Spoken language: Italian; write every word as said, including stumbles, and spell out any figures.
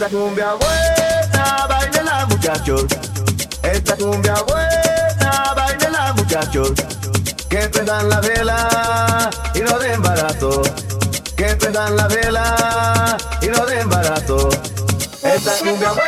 Esta cumbia buena, bailela muchachos. Esta cumbia buena, bailela muchachos. Que prendan la vela y no den barato. Que prendan la vela y no den barato. Esta cumbia buena.